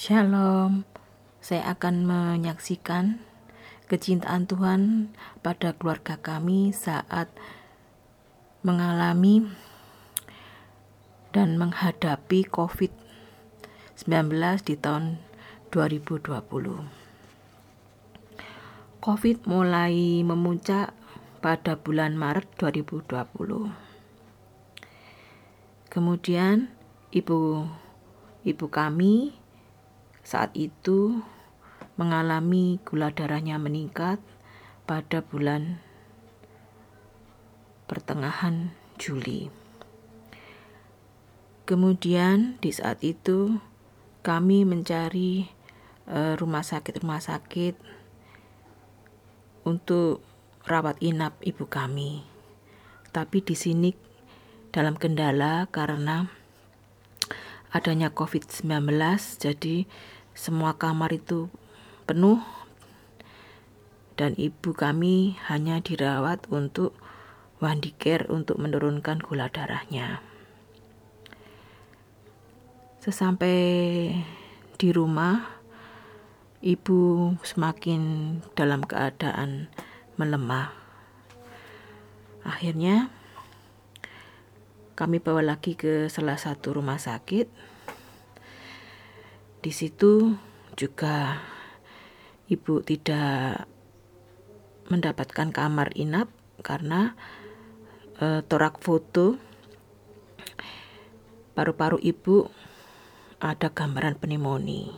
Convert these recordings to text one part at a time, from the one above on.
Shalom, saya akan menyaksikan kecintaan Tuhan pada keluarga kami saat mengalami dan menghadapi COVID-19 di tahun 2020. COVID mulai memuncak pada bulan Maret 2020. Kemudian ibu kami saat itu mengalami gula darahnya meningkat pada bulan pertengahan Juli. Kemudian di saat itu kami mencari rumah sakit untuk rawat inap ibu kami. Tapi di sini dalam kendala karena adanya COVID-19, jadi semua kamar itu penuh dan ibu kami hanya dirawat untuk Wandicare untuk menurunkan gula darahnya. Sesampai di rumah, ibu semakin dalam keadaan melemah. Akhirnya kami bawa lagi ke salah satu rumah sakit. Di situ juga ibu tidak mendapatkan kamar inap karena torak foto paru-paru ibu ada gambaran pneumonia.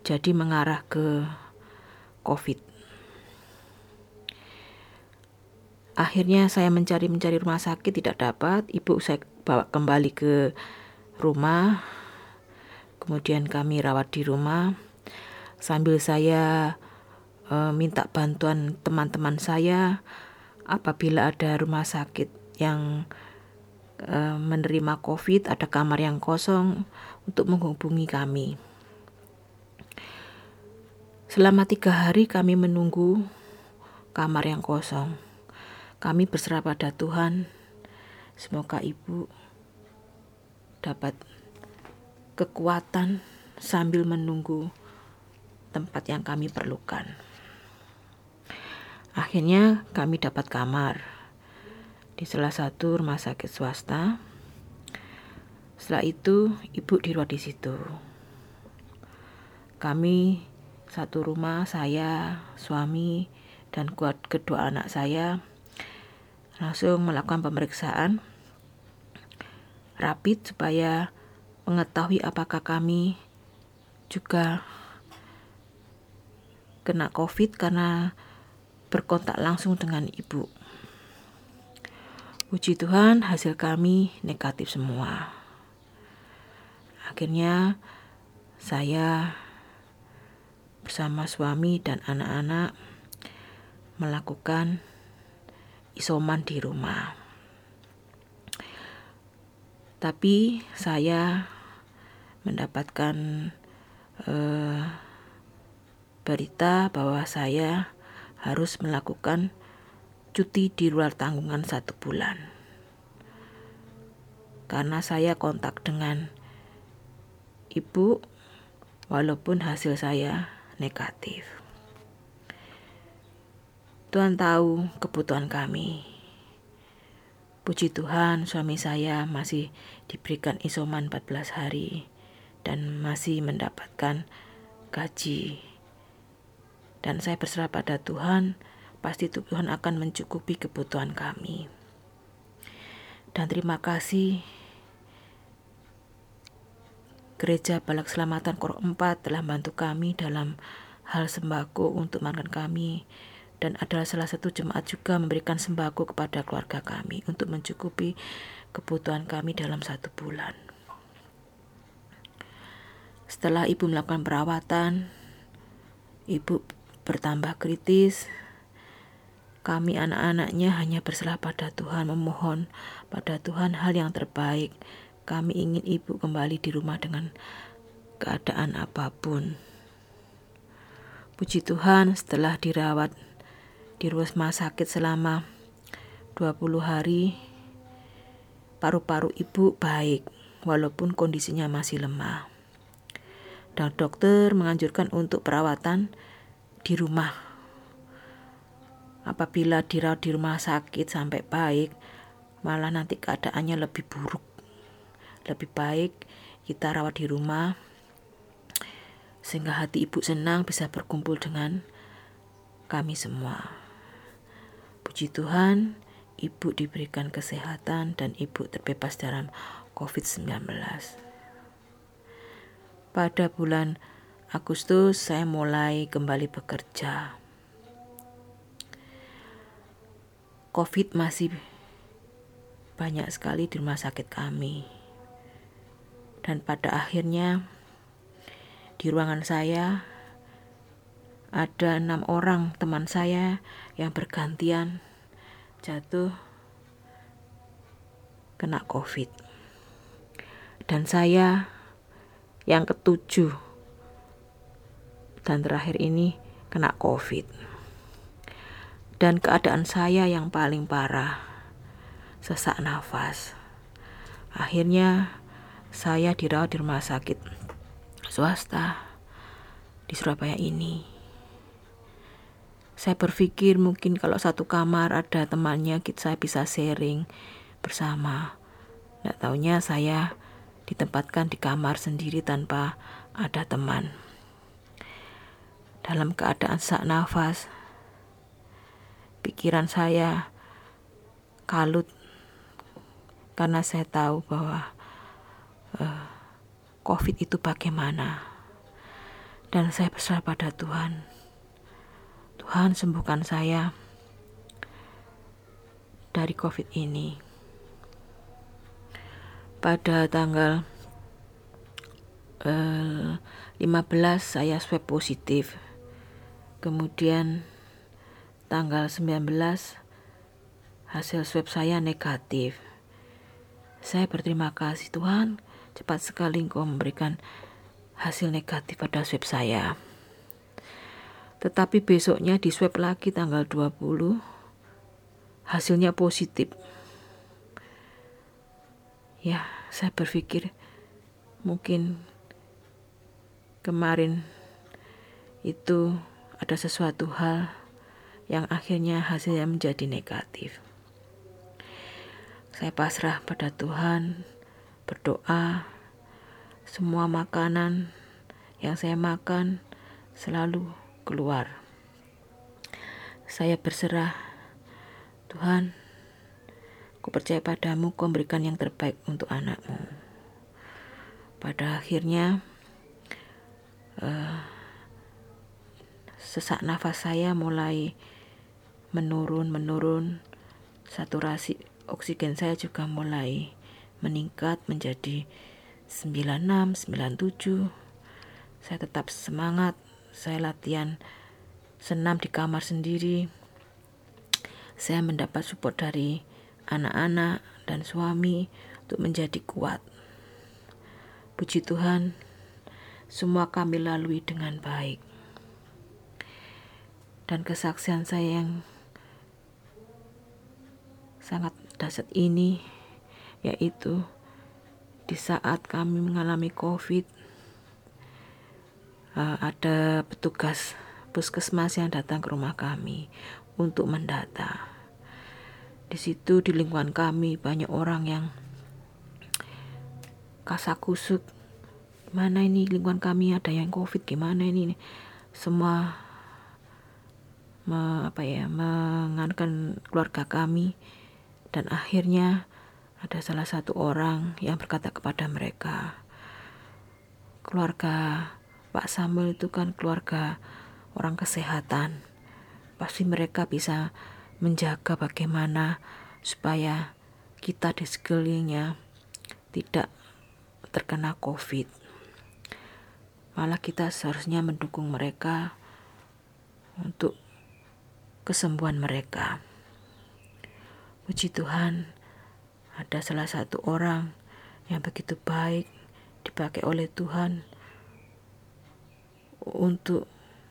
Jadi mengarah ke COVID. Akhirnya saya mencari rumah sakit, tidak dapat. Ibu saya bawa kembali ke rumah. Kemudian kami rawat di rumah. Sambil saya minta bantuan teman-teman saya apabila ada rumah sakit yang menerima COVID, ada kamar yang kosong, untuk menghubungi kami. Selama 3 hari kami menunggu kamar yang kosong. Kami berserah pada Tuhan, semoga ibu dapat kekuatan sambil menunggu tempat yang kami perlukan. Akhirnya kami dapat kamar di salah satu rumah sakit swasta. Setelah itu ibu dirawat di situ. Kami satu rumah, saya, suami, dan kedua anak saya langsung melakukan pemeriksaan rapid supaya mengetahui apakah kami juga kena COVID karena berkontak langsung dengan ibu. Puji Tuhan, hasil kami negatif semua. Akhirnya saya bersama suami dan anak-anak melakukan isoman di rumah. Tapi saya mendapatkan berita bahwa saya harus melakukan cuti di luar tanggungan 1 bulan. Karena saya kontak dengan ibu walaupun hasil saya negatif. Tuhan tahu kebutuhan kami. Puji Tuhan, suami saya masih diberikan isoman 14 hari dan masih mendapatkan gaji. Dan saya berserah pada Tuhan, pasti Tuhan akan mencukupi kebutuhan kami. Dan terima kasih Gereja Balak Selamatan Kor 4 telah membantu kami dalam hal sembako untuk makan kami. Dan adalah salah satu jemaat juga memberikan sembako kepada keluarga kami untuk mencukupi kebutuhan kami dalam 1 bulan. Setelah ibu melakukan perawatan, ibu bertambah kritis. Kami anak-anaknya hanya berserah pada Tuhan, memohon pada Tuhan hal yang terbaik. Kami ingin ibu kembali di rumah dengan keadaan apapun. Puji Tuhan, setelah dirawat di rumah sakit selama 20 hari, paru-paru ibu baik walaupun kondisinya masih lemah. dan dokter menganjurkan untuk perawatan di rumah. Apabila dirawat di rumah sakit sampai baik, malah nanti keadaannya lebih buruk. Lebih baik kita rawat di rumah sehingga hati ibu senang bisa berkumpul dengan kami semua. Puji Tuhan, ibu diberikan kesehatan dan ibu terbebas dalam COVID-19. Pada bulan Agustus saya mulai kembali bekerja. COVID masih banyak sekali di rumah sakit kami. Dan pada akhirnya di ruangan saya ada 6 orang teman saya yang bergantian jatuh kena COVID. Dan saya yang ke-7 dan terakhir ini kena COVID. Dan keadaan saya yang paling parah, sesak nafas. Akhirnya saya dirawat di rumah sakit swasta di Surabaya ini. Saya berpikir mungkin kalau satu kamar ada temannya, saya bisa sharing bersama. Nggak taunya saya ditempatkan di kamar sendiri tanpa ada teman. Dalam keadaan sesak nafas, pikiran saya kalut karena saya tahu bahwa COVID itu bagaimana. Dan saya berserah pada Tuhan. Tuhan, sembuhkan saya dari COVID ini. Pada tanggal 15 saya swab positif. Kemudian tanggal 19 hasil swab saya negatif. Saya berterima kasih, Tuhan, cepat sekali Engkau memberikan hasil negatif pada swab saya. Tetapi besoknya di swab lagi tanggal 20, hasilnya positif. Ya, saya berpikir mungkin kemarin itu ada sesuatu hal yang akhirnya hasilnya menjadi negatif. Saya pasrah pada Tuhan, berdoa. Semua makanan yang saya makan selalu keluar. Saya berserah, Tuhan, Ku percaya padamu, Kau memberikan yang terbaik untuk anakmu. Pada akhirnya sesak nafas saya mulai menurun. Saturasi oksigen saya juga mulai meningkat menjadi 96, 97. Saya tetap semangat. Saya latihan senam di kamar sendiri. Saya mendapat support dari anak-anak dan suami untuk menjadi kuat. Puji Tuhan, semua kami lalui dengan baik. Dan kesaksian saya yang sangat dahsyat ini, yaitu di saat kami mengalami COVID, ada petugas puskesmas yang datang ke rumah kami untuk mendata. Di situ di lingkungan kami banyak orang yang kasak kusuk. Gimana ini lingkungan kami ada yang COVID, gimana ini? Semua mengankan keluarga kami. Dan akhirnya ada salah satu orang yang berkata kepada mereka, keluarga Pak Samuel itu kan keluarga orang kesehatan, pasti mereka bisa menjaga bagaimana supaya kita di sekelilingnya tidak terkena COVID. Malah kita seharusnya mendukung mereka untuk kesembuhan mereka. Puji Tuhan, ada salah satu orang yang begitu baik dipakai oleh Tuhan untuk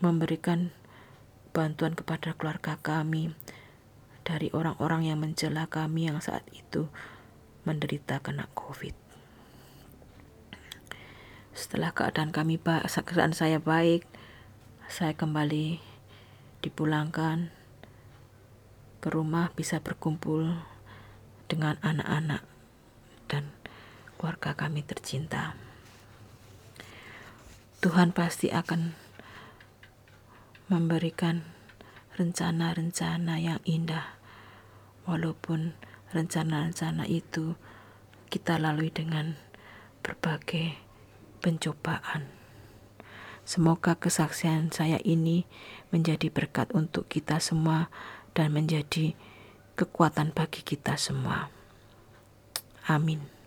memberikan bantuan kepada keluarga kami dari orang-orang yang mencela kami yang saat itu menderita kena COVID. Setelah keadaan saya baik, saya kembali dipulangkan ke rumah, bisa berkumpul dengan anak-anak dan keluarga kami tercinta. Tuhan pasti akan memberikan rencana-rencana yang indah, walaupun rencana-rencana itu kita lalui dengan berbagai pencobaan. Semoga kesaksian saya ini menjadi berkat untuk kita semua dan menjadi kekuatan bagi kita semua. Amin.